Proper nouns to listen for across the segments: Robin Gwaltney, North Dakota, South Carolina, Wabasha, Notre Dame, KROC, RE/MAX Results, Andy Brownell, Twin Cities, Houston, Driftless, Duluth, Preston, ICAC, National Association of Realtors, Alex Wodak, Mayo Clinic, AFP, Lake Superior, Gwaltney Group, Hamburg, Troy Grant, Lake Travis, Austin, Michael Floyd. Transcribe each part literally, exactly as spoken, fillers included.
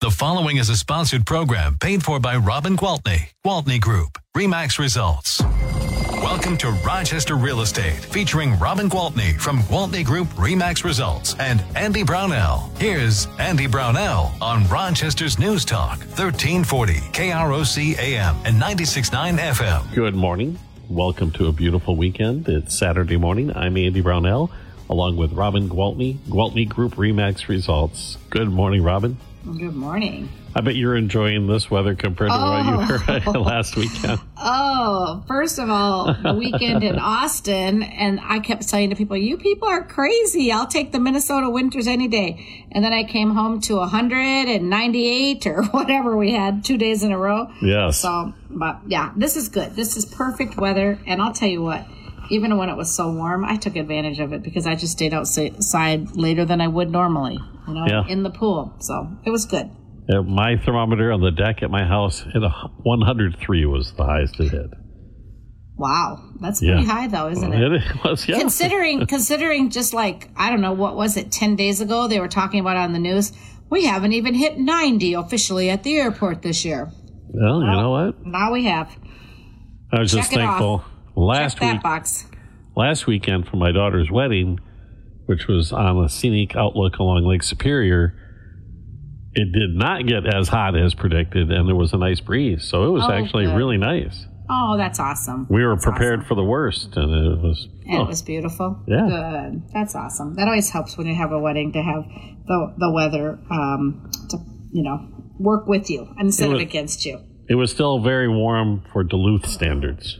The following is a sponsored program paid for by Robin Gwaltney, Gwaltney Group, RE/MAX Results. Welcome to Rochester Real Estate, featuring Robin Gwaltney from Gwaltney Group RE/MAX Results and Andy Brownell. Here's Andy Brownell on Rochester's News Talk, thirteen forty K R O C A M and ninety-six point nine F M. Good morning. Welcome to a beautiful weekend. It's Saturday morning. I'm Andy Brownell, along with Robin Gwaltney, Gwaltney Group RE/MAX Results. Good morning, Robin. Good morning. I bet you're enjoying this weather compared to oh. what you were last weekend. Oh, first of all, the weekend in Austin, and I kept saying to people, you people are crazy. I'll take the Minnesota winters any day. And then I came home to one hundred ninety-eight or whatever we had two days in a row. Yes. So, but yeah, this is good. This is perfect weather. And I'll tell you what, even when it was so warm, I took advantage of it because I just stayed outside later than I would normally, you know, yeah. in the pool. So it was good. Yeah, my thermometer on the deck at my house hit a one hundred three was the highest it hit. Wow. That's pretty yeah. high, though, isn't it? It was, yeah. Considering, considering just like, I don't know, what was it, ten days ago they were talking about on the news, we haven't even hit ninety officially at the airport this year. Well, well you know what? Now we have. I was Check just thankful. Last week, box. last weekend for my daughter's wedding, which was on a scenic outlook along Lake Superior, it did not get as hot as predicted, and there was a nice breeze. So it was oh, actually good. really nice. Oh, that's awesome. We were that's prepared awesome. for the worst, and it was and oh, it was beautiful. Yeah, good. That's awesome. That always helps when you have a wedding to have the the weather um, to you know work with you instead it was, of against you. It was still very warm for Duluth standards.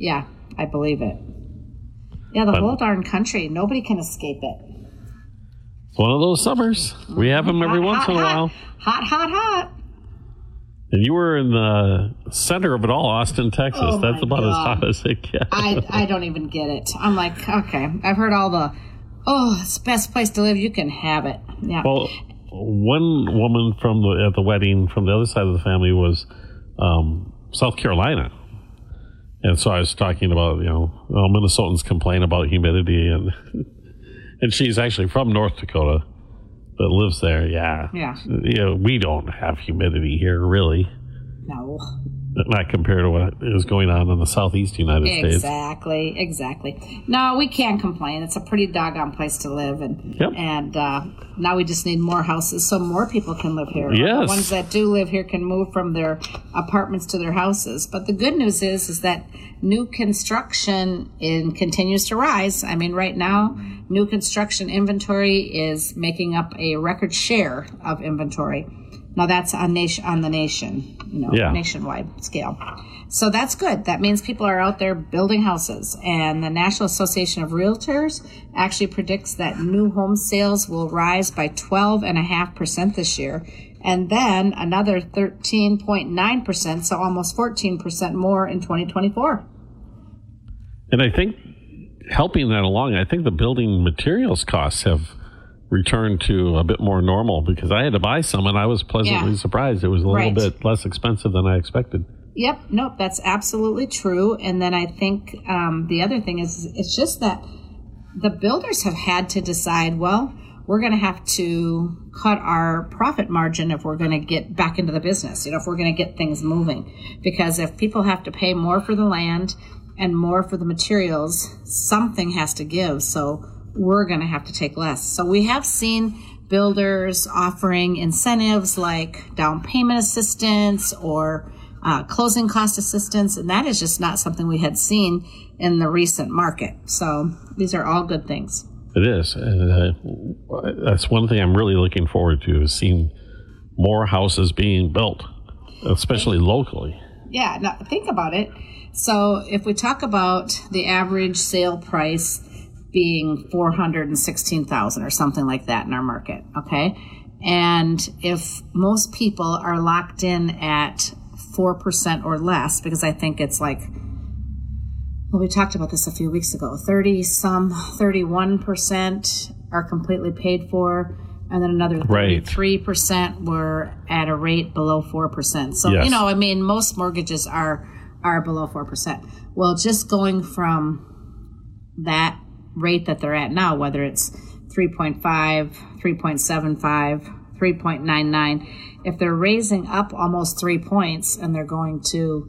Yeah. I believe it. Yeah, the but, whole darn country. Nobody can escape it. It's one of those summers. We have them every hot, once hot, in a hot. while. Hot, hot, hot. And you were in the center of it all, Austin, Texas. Oh That's about God. as hot as it gets. I, I don't even get it. I'm like, okay, I've heard all the, oh, it's the best place to live. You can have it. Yeah. Well, one woman from the, at the wedding from the other side of the family was um, South Carolina. And so I was talking about, you know, well, Minnesotans complain about humidity, and and she's actually from North Dakota that lives there. Yeah. Yeah. You know, we don't have humidity here, really. No. Not compared to what is going on in the southeast United exactly, States. Exactly. Exactly. No, we can't complain. It's a pretty doggone place to live. And yep. and uh, now we just need more houses so more people can live here. Yes. The ones that do live here can move from their apartments to their houses. But the good news is is that new construction in continues to rise. I mean, right now, new construction inventory is making up a record share of inventory. Now that's on nation on the nation, you know, yeah. nationwide scale. So that's good. That means people are out there building houses. And the National Association of Realtors actually predicts that new home sales will rise by twelve point five percent this year, and then another thirteen point nine percent, so almost fourteen percent more in twenty twenty-four. And I think helping that along, I think the building materials costs have return to a bit more normal, because I had to buy some and I was pleasantly yeah. surprised. It was a little right. bit less expensive than I expected. Yep. Nope. That's absolutely true. And then I think um, the other thing is it's just that the builders have had to decide, well, we're going to have to cut our profit margin if we're going to get back into the business, you know, if we're going to get things moving, because if people have to pay more for the land and more for the materials, something has to give. So we're going to have to take less. So we have seen builders offering incentives like down payment assistance or uh, closing cost assistance, and that is just not something we had seen in the recent market. So these are all good things. It is. And uh, that's one thing I'm really looking forward to, is seeing more houses being built, especially think, locally. Yeah, now think about it. So if we talk about the average sale price being four hundred sixteen thousand or something like that in our market, okay? And if most people are locked in at four percent or less, because I think it's like, well, we talked about this a few weeks ago, thirty some, thirty-one percent are completely paid for, and then another thirty-three percent right. were at a rate below four percent. So, yes. you know, I mean, most mortgages are, are below four percent. Well, just going from that rate that they're at now, whether it's three point five, three point seven five, three point nine nine. If they're raising up almost three points and they're going to,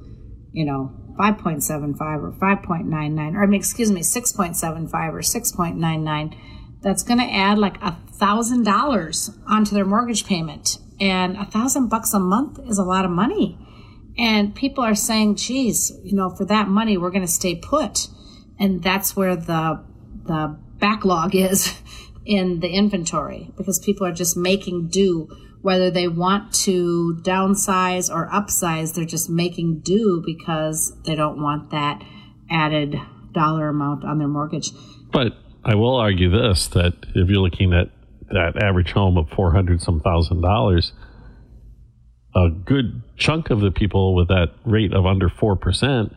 you know, five point seven five or five point nine nine, or I mean, excuse me, six point seven five or six point nine nine, that's going to add like a thousand dollars onto their mortgage payment. And a thousand bucks a month is a lot of money. And people are saying, geez, you know, for that money, we're going to stay put. And that's where the the backlog is in the inventory, because people are just making do. Whether they want to downsize or upsize, they're just making do because they don't want that added dollar amount on their mortgage. But I will argue this, that if you're looking at that average home of four hundred some thousand dollars, a good chunk of the people with that rate of under four percent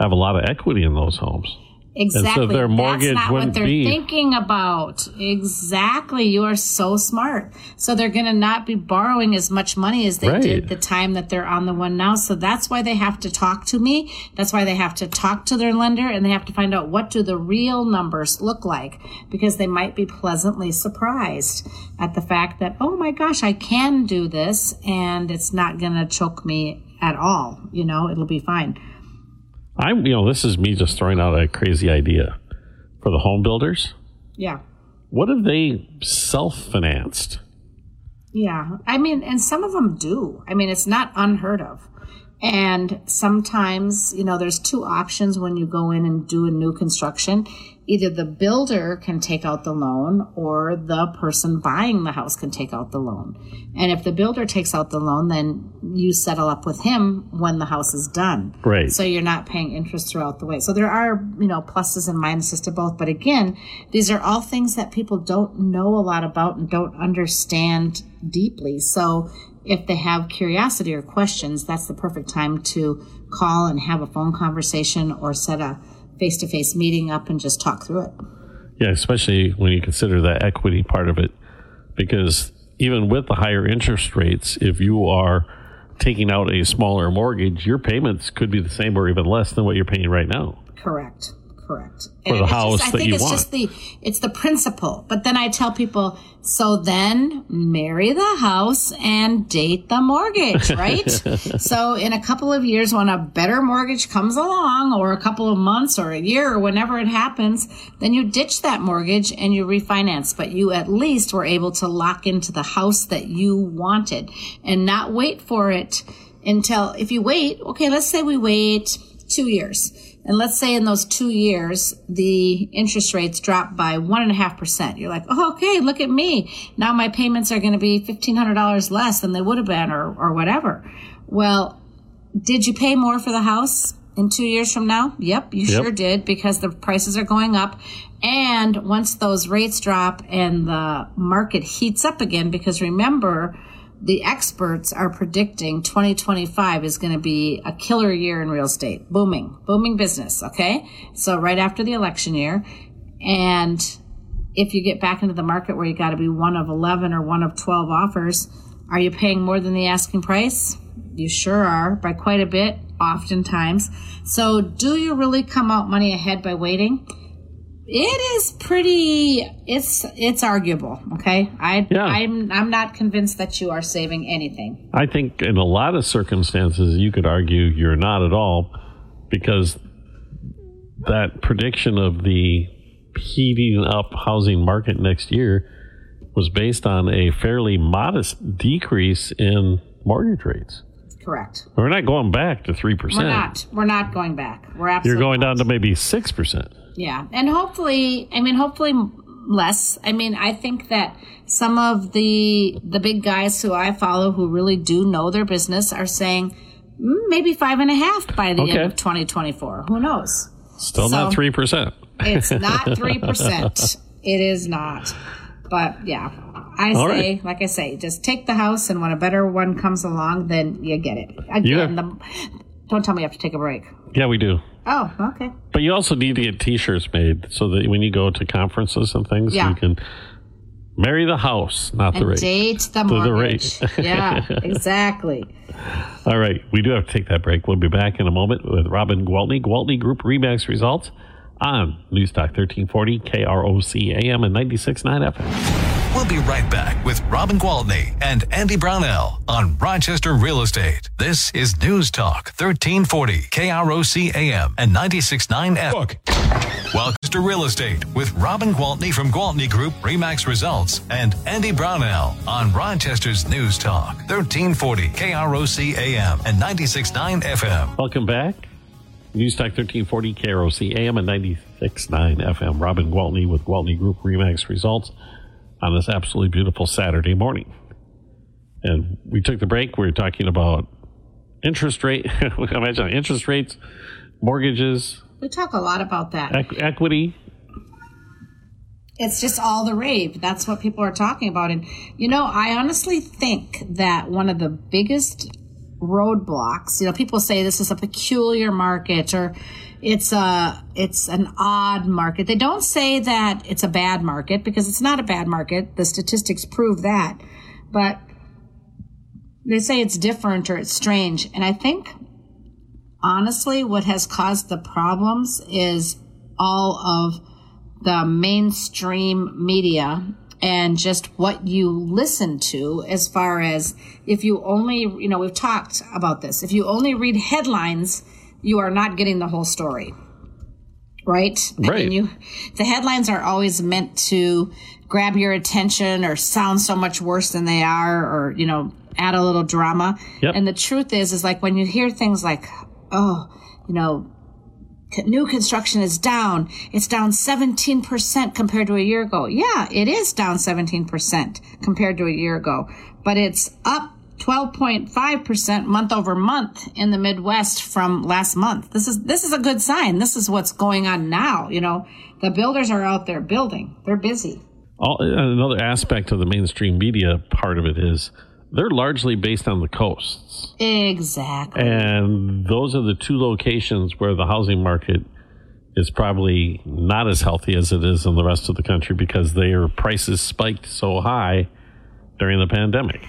have a lot of equity in those homes. Exactly. And so their mortgage That's not wouldn't what they're be. thinking about. Exactly. You are so smart. So they're going to not be borrowing as much money as they right. did the time that they're on the one now. So that's why they have to talk to me. That's why they have to talk to their lender, and they have to find out what do the real numbers look like, because they might be pleasantly surprised at the fact that, oh my gosh, I can do this and it's not going to choke me at all. You know, it'll be fine. I'm, you know, this is me just throwing out a crazy idea for the home builders. Yeah. What if they self-financed? Yeah. I mean, and some of them do. I mean, it's not unheard of. And sometimes, you know, there's two options when you go in and do a new construction. Either the builder can take out the loan, or the person buying the house can take out the loan. And if the builder takes out the loan, then you settle up with him when the house is done. Right. So you're not paying interest throughout the way. So there are, you know, pluses and minuses to both. But again, these are all things that people don't know a lot about and don't understand deeply. So if they have curiosity or questions, that's the perfect time to call and have a phone conversation or set a face-to-face meeting up and just talk through it. Yeah, especially when you consider that equity part of it, because even with the higher interest rates, if you are taking out a smaller mortgage, your payments could be the same or even less than what you're paying right now. Correct. Correct. For and the house just, that you want. I think it's just the, it's the principle. But then I tell people, so then marry the house and date the mortgage, right? So in a couple of years, when a better mortgage comes along, or a couple of months or a year or whenever it happens, then you ditch that mortgage and you refinance. But you at least were able to lock into the house that you wanted and not wait for it until, if you wait, okay, let's say we wait two years. And let's say in those two years, the interest rates drop by one and a half percent. You're like, oh, okay, look at me. Now my payments are going to be fifteen hundred dollars less than they would have been, or, or whatever. Well, did you pay more for the house in two years from now? Yep, you yep. sure did, because the prices are going up. And once those rates drop and the market heats up again, because remember, the experts are predicting twenty twenty-five is going to be a killer year in real estate. Booming, booming business, okay? So right after the election year. And if you get back into the market where you got to be one of eleven or one of twelve offers, are you paying more than the asking price? You sure are, by quite a bit, oftentimes. So do you really come out money ahead by waiting? It is pretty, it's it's arguable, okay? I, yeah. I'm I'm not convinced that you are saving anything. I think in a lot of circumstances, you could argue you're not at all, because that prediction of the heating up housing market next year was based on a fairly modest decrease in mortgage rates. Correct. We're not going back to three percent. We're not. We're not going back. We're absolutely You're going not. down to maybe six percent. Yeah. And hopefully, I mean, hopefully less. I mean, I think that some of the the big guys who I follow who really do know their business are saying maybe five and a half by the okay. end of twenty twenty-four. Who knows? Still so not three percent. It's not three percent. It is not. But yeah, I All say, right. like I say, just take the house, and when a better one comes along, then you get it. Again, yeah. the, don't tell me you have to take a break. Yeah, we do. Oh, okay. But you also need to get T-shirts made so that when you go to conferences and things, yeah. you can marry the house, not and the rate. Date the mortgage. The rate. Yeah, exactly. All right. We do have to take that break. We'll be back in a moment with Robin Gwaltney, Gwaltney Group R E/MAX Results on Newstalk thirteen forty, K R O C, A M and ninety-six point nine F M. We'll be right back with Robin Gwaltney and Andy Brownell on Rochester Real Estate. This is News Talk thirteen forty K R O C A M and ninety-six point nine F. Look. Welcome to Real Estate with Robin Gwaltney from Gwaltney Group, RE/MAX Results, and Andy Brownell on Rochester's News Talk thirteen forty K R O C A M and ninety-six point nine F M. Welcome back. News Talk thirteen forty K R O C A M and ninety-six point nine F M. Robin Gwaltney with Gwaltney Group RE/MAX Results on this absolutely beautiful Saturday morning. And we took the break. We were talking about interest rate. Imagine interest rates, mortgages. We talk a lot about that. Equ- equity. It's just all the rave. That's what people are talking about. And, you know, I honestly think that one of the biggest roadblocks, you know, people say this is a peculiar market or it's a it's an odd market. They don't say that it's a bad market because it's not a bad market. The statistics prove that. But they say it's different or it's strange. And I think honestly what has caused the problems is all of the mainstream media and just what you listen to, as far as if you only, you know, we've talked about this. If you only read headlines, you are not getting the whole story, right? Right. And you, the headlines are always meant to grab your attention or sound so much worse than they are, or, you know, add a little drama. Yep. And the truth is, is like when you hear things like, oh, you know, new construction is down. It's down seventeen percent compared to a year ago. Yeah, it is down seventeen percent compared to a year ago, but it's up twelve point five percent month over month in the Midwest from last month. This is this is a good sign. This is what's going on now. You know, the builders are out there building. They're busy. All, another aspect of the mainstream media part of it is they're largely based on the coasts. Exactly. And those are the two locations where the housing market is probably not as healthy as it is in the rest of the country because their prices spiked so high during the pandemic.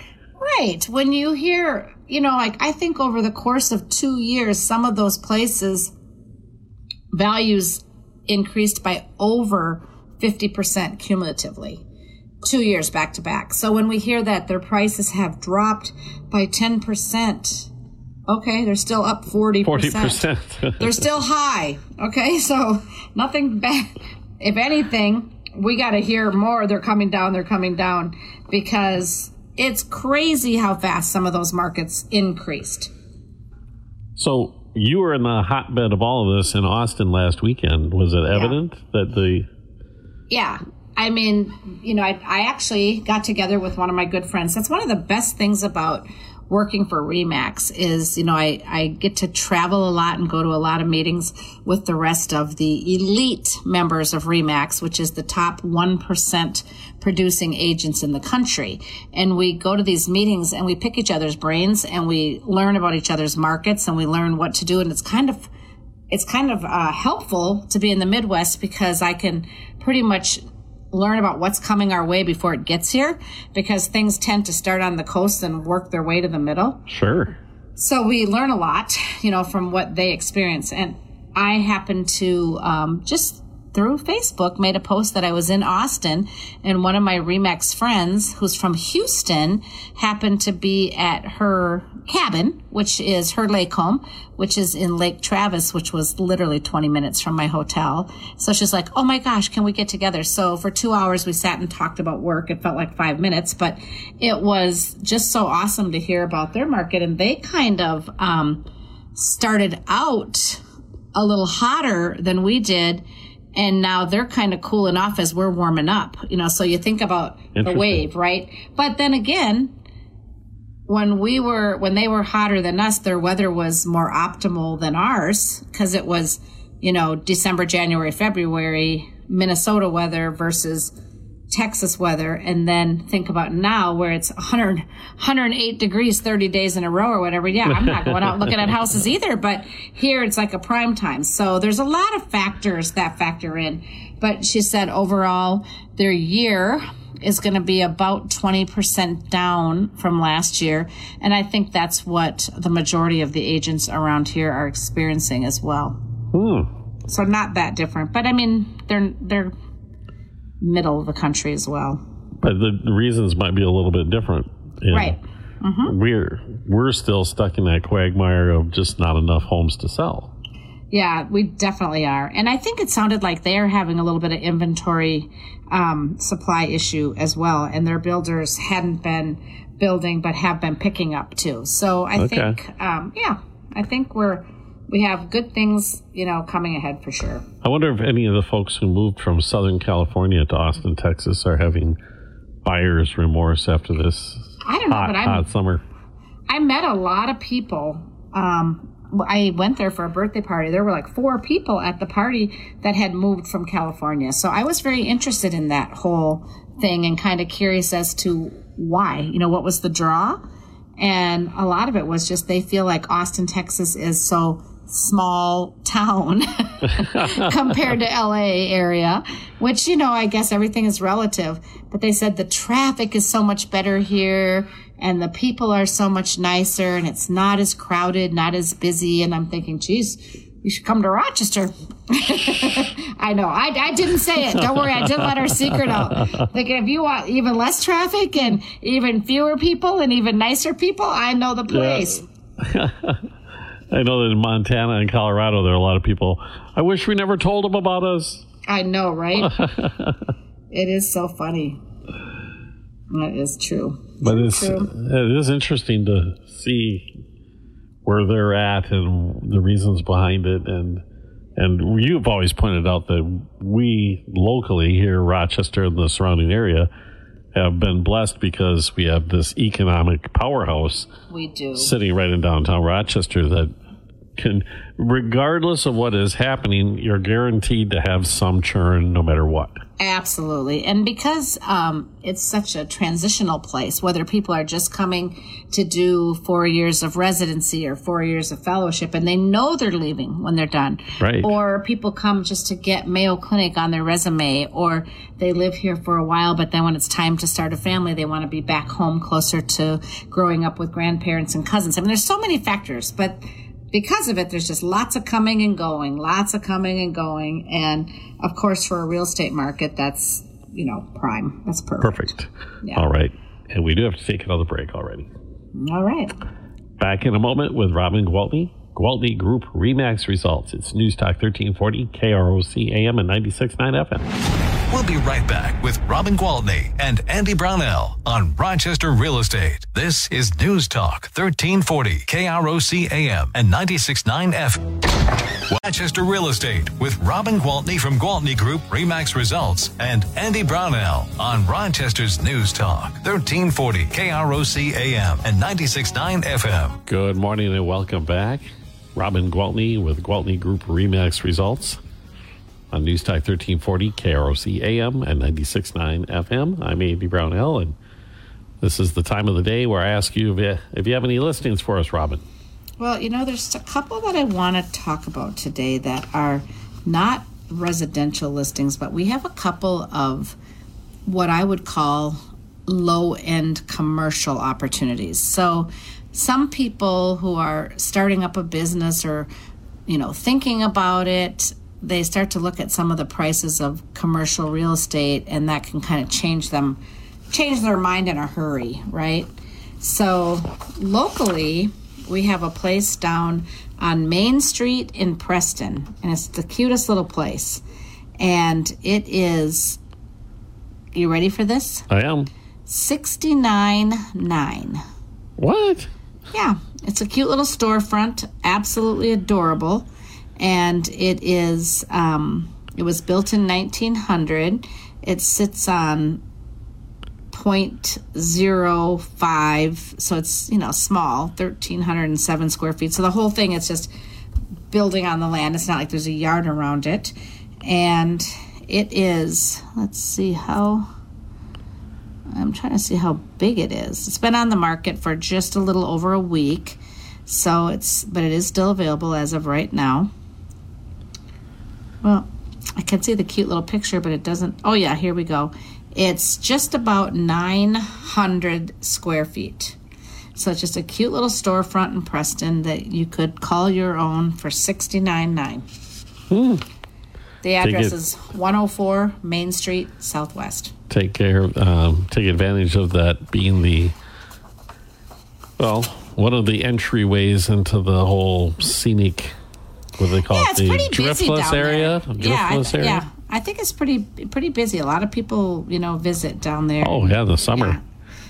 Right. When you hear, you know, like I think over the course of two years, some of those places values increased by over fifty percent cumulatively. Two years back to back. So when we hear that their prices have dropped by ten percent, okay, they're still up forty percent. forty percent. They're still high, okay? So nothing bad. If anything, we got to hear more. They're coming down, they're coming down, because it's crazy how fast some of those markets increased. So you were in the hotbed of all of this in Austin last weekend. Was it evident yeah. that the... Yeah. I mean, you know, I, I actually got together with one of my good friends. That's one of the best things about working for RE/MAX is, you know, I, I get to travel a lot and go to a lot of meetings with the rest of the elite members of RE/MAX, which is the top one percent producing agents in the country. And we go to these meetings and we pick each other's brains and we learn about each other's markets and we learn what to do. And it's kind of, it's kind of uh, helpful to be in the Midwest because I can pretty much learn about what's coming our way before it gets here, because things tend to start on the coast and work their way to the middle. Sure. So we learn a lot, you know, from what they experience. And I happened to um, just through Facebook made a post that I was in Austin, and one of my RE/MAX friends who's from Houston happened to be at her cabin, which is her lake home, which is in Lake Travis, which was literally twenty minutes from my hotel. So she's like, oh my gosh, can we get together? So for two hours we sat and talked about work. It felt like five minutes, but it was just so awesome to hear about their market. And they kind of um, started out a little hotter than we did. And now they're kind of cooling off as we're warming up, you know, so you think about the wave, right? But then again, when we were, when they were hotter than us, their weather was more optimal than ours because it was, you know, December, January, February, Minnesota weather versus Texas weather. And then think about now where it's one hundred, one hundred eight degrees, thirty days in a row or whatever. Yeah, I'm not going out looking at houses either, but here it's like a prime time. So there's a lot of factors that factor in. But she said overall their year is going to be about twenty percent down from last year. And I think that's what the majority of the agents around here are experiencing as well. Hmm. So not that different, but I mean, they're, they're, middle of the country as well. but the, the reasons might be a little bit different. You know? Right. Mm-hmm. We're we're still stuck in that quagmire of just not enough homes to sell. Yeah, we definitely are. And I think it sounded like they're having a little bit of inventory um, supply issue as well. And their builders hadn't been building, but have been picking up too. So I okay. think, um, yeah, I think we're, we have good things, you know, coming ahead for sure. I wonder if any of the folks who moved from Southern California to Austin, Texas are having buyer's remorse after this I don't know, hot, but hot summer. I met a lot of people. Um, I went there for a birthday party. There were like four people at the party that had moved from California. So I was very interested in that whole thing and kind of curious as to why, you know, what was the draw? And a lot of it was just they feel like Austin, Texas is so small town compared to L A area, which, you know, I guess everything is relative. But they said the traffic is so much better here and the people are so much nicer and it's not as crowded, not as busy. And I'm thinking, geez, you should come to Rochester. I know. I, I didn't say it. Don't worry. I didn't let our secret out. Like, if you want even less traffic and even fewer people and even nicer people, I know the place. Yeah. I know that in Montana and Colorado, there are a lot of people. I wish we never told them about us. I know, right? It is so funny. That is true. But it's, it's true. It is interesting to see where they're at and the reasons behind it. And and you've always pointed out that we locally here, Rochester and the surrounding area, have been blessed because we have this economic powerhouse we do. sitting right in downtown Rochester that can, regardless of what is happening, you're guaranteed to have some churn no matter what. Absolutely. And because um, it's such a transitional place, whether people are just coming to do four years of residency or four years of fellowship, and they know they're leaving when they're done. Right. Or people come just to get Mayo Clinic on their resume, or they live here for a while, but then when it's time to start a family, they want to be back home closer to growing up with grandparents and cousins. I mean, there's so many factors, but because of it, there's just lots of coming and going, lots of coming and going. And, of course, for a real estate market, that's, you know, prime. That's perfect. Perfect. Yeah. All right. And we do have to take another break already. All right. Back in a moment with Robin Gwaltney, Gwaltney Group RE/MAX Results. It's News Talk thirteen forty, K R O C A M and ninety-six point nine F M. We'll be right back with Robin Gwaltney and Andy Brownell on Rochester Real Estate. This is News Talk thirteen forty, K R O C A M and ninety-six point nine F M. Rochester Real Estate with Robin Gwaltney from Gwaltney Group RE/MAX Results and Andy Brownell on Rochester's News Talk thirteen forty, K R O C A M and ninety-six point nine F M. Good morning and welcome back. Robin Gwaltney with Gwaltney Group RE/MAX Results on News Talk thirteen forty, K R O C A M and ninety-six point nine F M. I'm Andy Brownell, and this is the time of the day where I ask you if you, if you have any listings for us, Robin. Well, you know, there's a couple that I want to talk about today that are not residential listings, but we have a couple of what I would call low-end commercial opportunities. So some people who are starting up a business or, you know, thinking about it, they start to look at some of the prices of commercial real estate, and that can kind of change them, change their mind in a hurry, right? So locally, we have a place down on Main Street in Preston, and it's the cutest little place. And it is, you ready for this? I am. sixty-nine nine. What? Yeah, it's a cute little storefront, absolutely adorable, and it is. Um, it was built in nineteen hundred. It sits on point zero five, so it's, you know, small, one thousand three hundred seven square feet. So the whole thing, it's just building on the land. It's not like there's a yard around it, and it is. Let's see how. I'm trying to see how big it is. It's been on the market for just a little over a week, so it's, but it is still available as of right now. Well, I can see the cute little picture, but it doesn't. Oh yeah, here we go. It's just about nine hundred square feet. So it's just a cute little storefront in Preston that you could call your own for sixty-nine nine. Hmm. The address is one oh four Main Street Southwest. Take care. Um, take advantage of that being the, well, one of the entryways into the whole scenic, what do they call yeah, it? The Driftless area? Yeah, Driftless I, area? Yeah, I think it's pretty pretty busy. A lot of people, you know, visit down there. Oh, yeah, the summer. Yeah.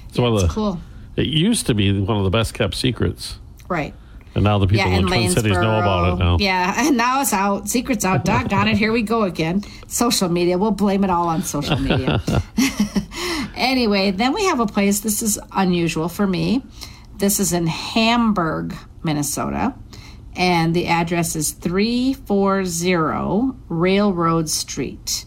It's, yeah, one of the, it's cool. It used to be one of the best kept secrets. Right. And now the people yeah, in the Twin Cities know about it now. Yeah, and now it's out. Secret's out. Doggone it. Here we go again. Social media. We'll blame it all on social media. Anyway, then we have a place. This is unusual for me. This is in Hamburg, Minnesota. And the address is three forty Railroad Street.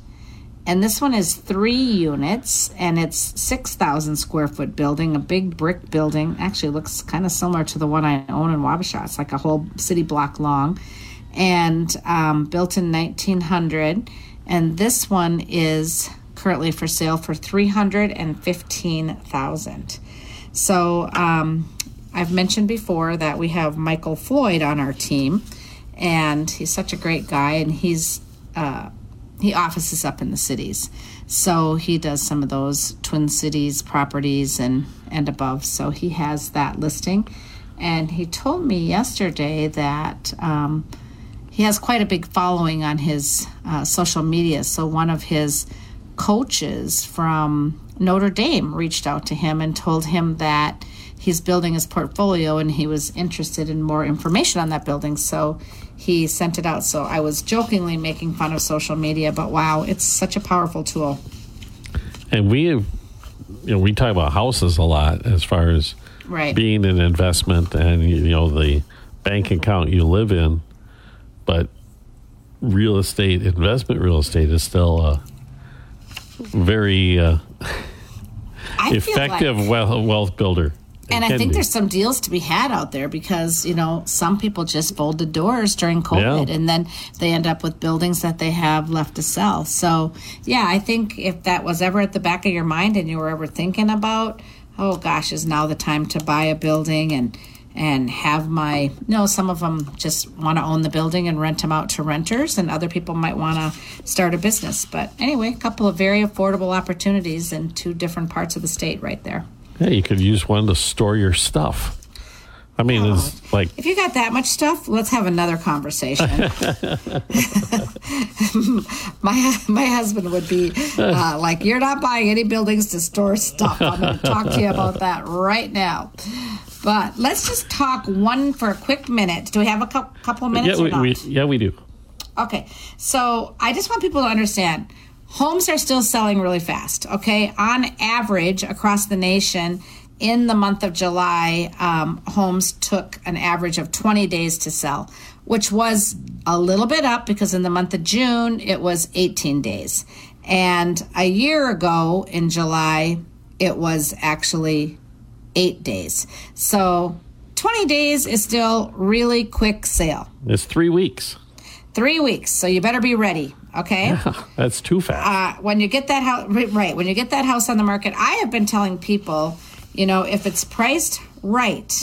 And this one is three units, and it's six thousand square foot building, a big brick building. Actually looks kind of similar to the one I own in Wabasha. It's like a whole city block long, and um, built in nineteen hundred. And this one is currently for sale for three hundred fifteen thousand dollars. So um, I've mentioned before that we have Michael Floyd on our team, and he's such a great guy, and he's... Uh, He offices up in the cities. So he does some of those Twin Cities properties and, and above. So he has that listing. And he told me yesterday that um, he has quite a big following on his uh, social media. So one of his coaches from Notre Dame reached out to him and told him that he's building his portfolio and he was interested in more information on that building, so he sent it out. So I was jokingly making fun of social media, but wow, it's such a powerful tool. And we, you know, we talk about houses a lot as far as right. being an investment and, you know, the bank account you live in, but real estate, investment real estate is still a very uh, effective like- wealth, wealth builder. And I think be. there's some deals to be had out there because, you know, some people just folded doors during COVID yeah. and then they end up with buildings that they have left to sell. So, yeah, I think if that was ever at the back of your mind and you were ever thinking about, oh, gosh, is now the time to buy a building and and have my, you know, some of them just want to own the building and rent them out to renters, and other people might want to start a business. But anyway, a couple of very affordable opportunities in two different parts of the state right there. Yeah, you could use one to store your stuff. I mean, oh, it's like... If you got that much stuff, let's have another conversation. my my husband would be uh, like, you're not buying any buildings to store stuff. I'm going to talk to you about that right now. But let's just talk one for a quick minute. Do we have a co- couple minutes yeah, we, or not? We, yeah, we do. Okay. So I just want people to understand... Homes are still selling really fast, okay? On average, across the nation, in the month of July, um, homes took an average of twenty days to sell, which was a little bit up because in the month of June, it was eighteen days. And a year ago in July, it was actually eight days. So twenty days is still really quick sale. It's three weeks. Three weeks, so you better be ready. Okay, yeah, that's too fast. Uh, when you get that house, right? When you get that house on the market, I have been telling people, you know, if it's priced right,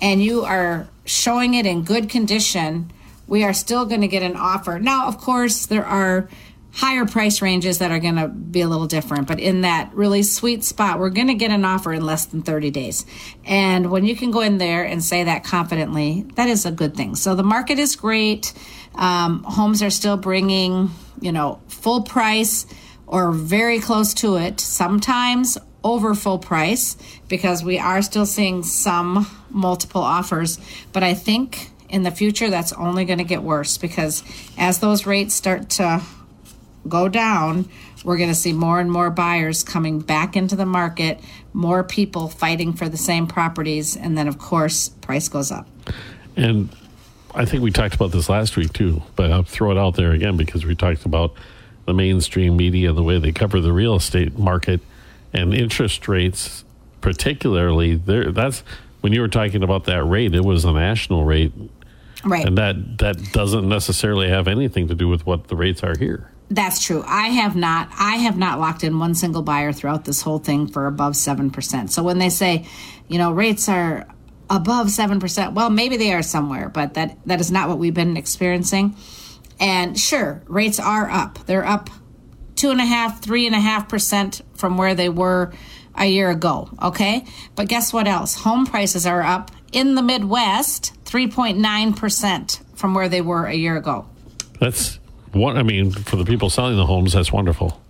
and you are showing it in good condition, we are still going to get an offer. Now, of course, there are higher price ranges that are going to be a little different, but in that really sweet spot, we're going to get an offer in less than thirty days. And when you can go in there and say that confidently, that is a good thing. So the market is great. Um, homes are still bringing, you know, full price or very close to it, sometimes over full price, because we are still seeing some multiple offers. But I think in the future, that's only going to get worse, because as those rates start to go down, we're going to see more and more buyers coming back into the market, more people fighting for the same properties. And then, of course, price goes up. And I think we talked about this last week, too, but I'll throw it out there again because we talked about the mainstream media, the way they cover the real estate market and interest rates, particularly. There, that's when you were talking about that rate, it was a national rate. Right. And that, that doesn't necessarily have anything to do with what the rates are here. That's true. I have not I have not locked in one single buyer throughout this whole thing for above seven percent. So when they say, you know, rates are above seven percent, well, maybe they are somewhere, but that, that is not what we've been experiencing. And sure, rates are up. They're up two and a half, three and a half percent from where they were a year ago. Okay. But guess what else? Home prices are up in the Midwest, three point nine percent from where they were a year ago. That's what, I mean, for the people selling the homes, that's wonderful.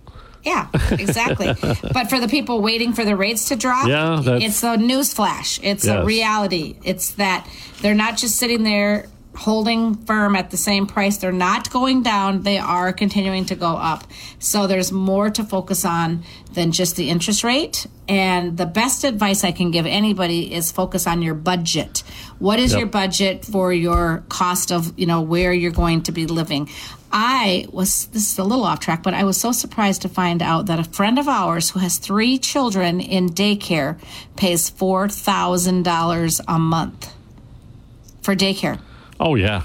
Yeah, exactly. But for the people waiting for the rates to drop, yeah, it's a news flash. It's yes. a reality. It's that they're not just sitting there holding firm at the same price. They're not going down. They are continuing to go up. So there's more to focus on than just the interest rate. And the best advice I can give anybody is focus on your budget. What is yep. your budget for your cost of, you know, where you're going to be living? I was, this is a little off track, but I was so surprised to find out that a friend of ours who has three children in daycare pays four thousand dollars a month for daycare. Oh, yeah.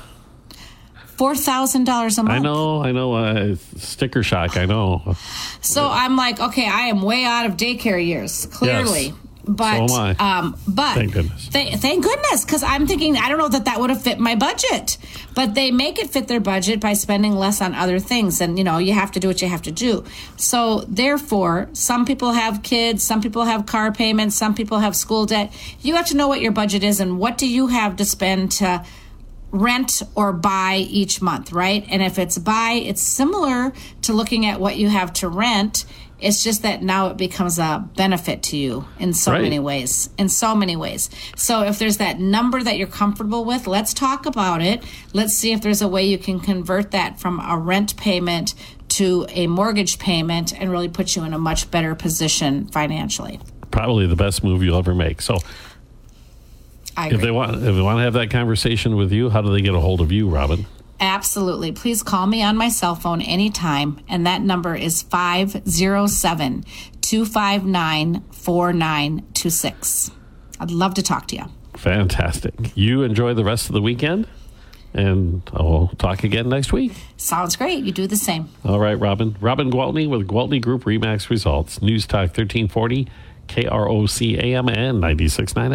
four thousand dollars a month. I know, I know. Uh, sticker shock, I know. So yeah. I'm like, okay, I am way out of daycare years, clearly. Yes. But, so am I. Um, but thank goodness. Th- thank goodness, because I'm thinking, I don't know that that would have fit my budget. But they make it fit their budget by spending less on other things. And, you know, you have to do what you have to do. So, therefore, some people have kids, some people have car payments, some people have school debt. You have to know what your budget is and what do you have to spend to rent or buy each month, right? And if it's buy, it's similar to looking at what you have to rent. It's just that now it becomes a benefit to you in so right. many ways, in so many ways. So if there's that number that you're comfortable with, let's talk about it. Let's see if there's a way you can convert that from a rent payment to a mortgage payment and really put you in a much better position financially. Probably the best move you'll ever make. So I agree. If they want, if they want to have that conversation with you, how do they get a hold of you, Robin? Absolutely. Please call me on my cell phone anytime. And that number is five oh seven, two five nine, four nine two six. I'd love to talk to you. Fantastic. You enjoy the rest of the weekend, and I'll talk again next week. Sounds great. You do the same. All right, Robin. Robin Gwaltney with Gwaltney Group RE/MAX Results. News Talk thirteen forty, K R O C A M N ninety-six point nine.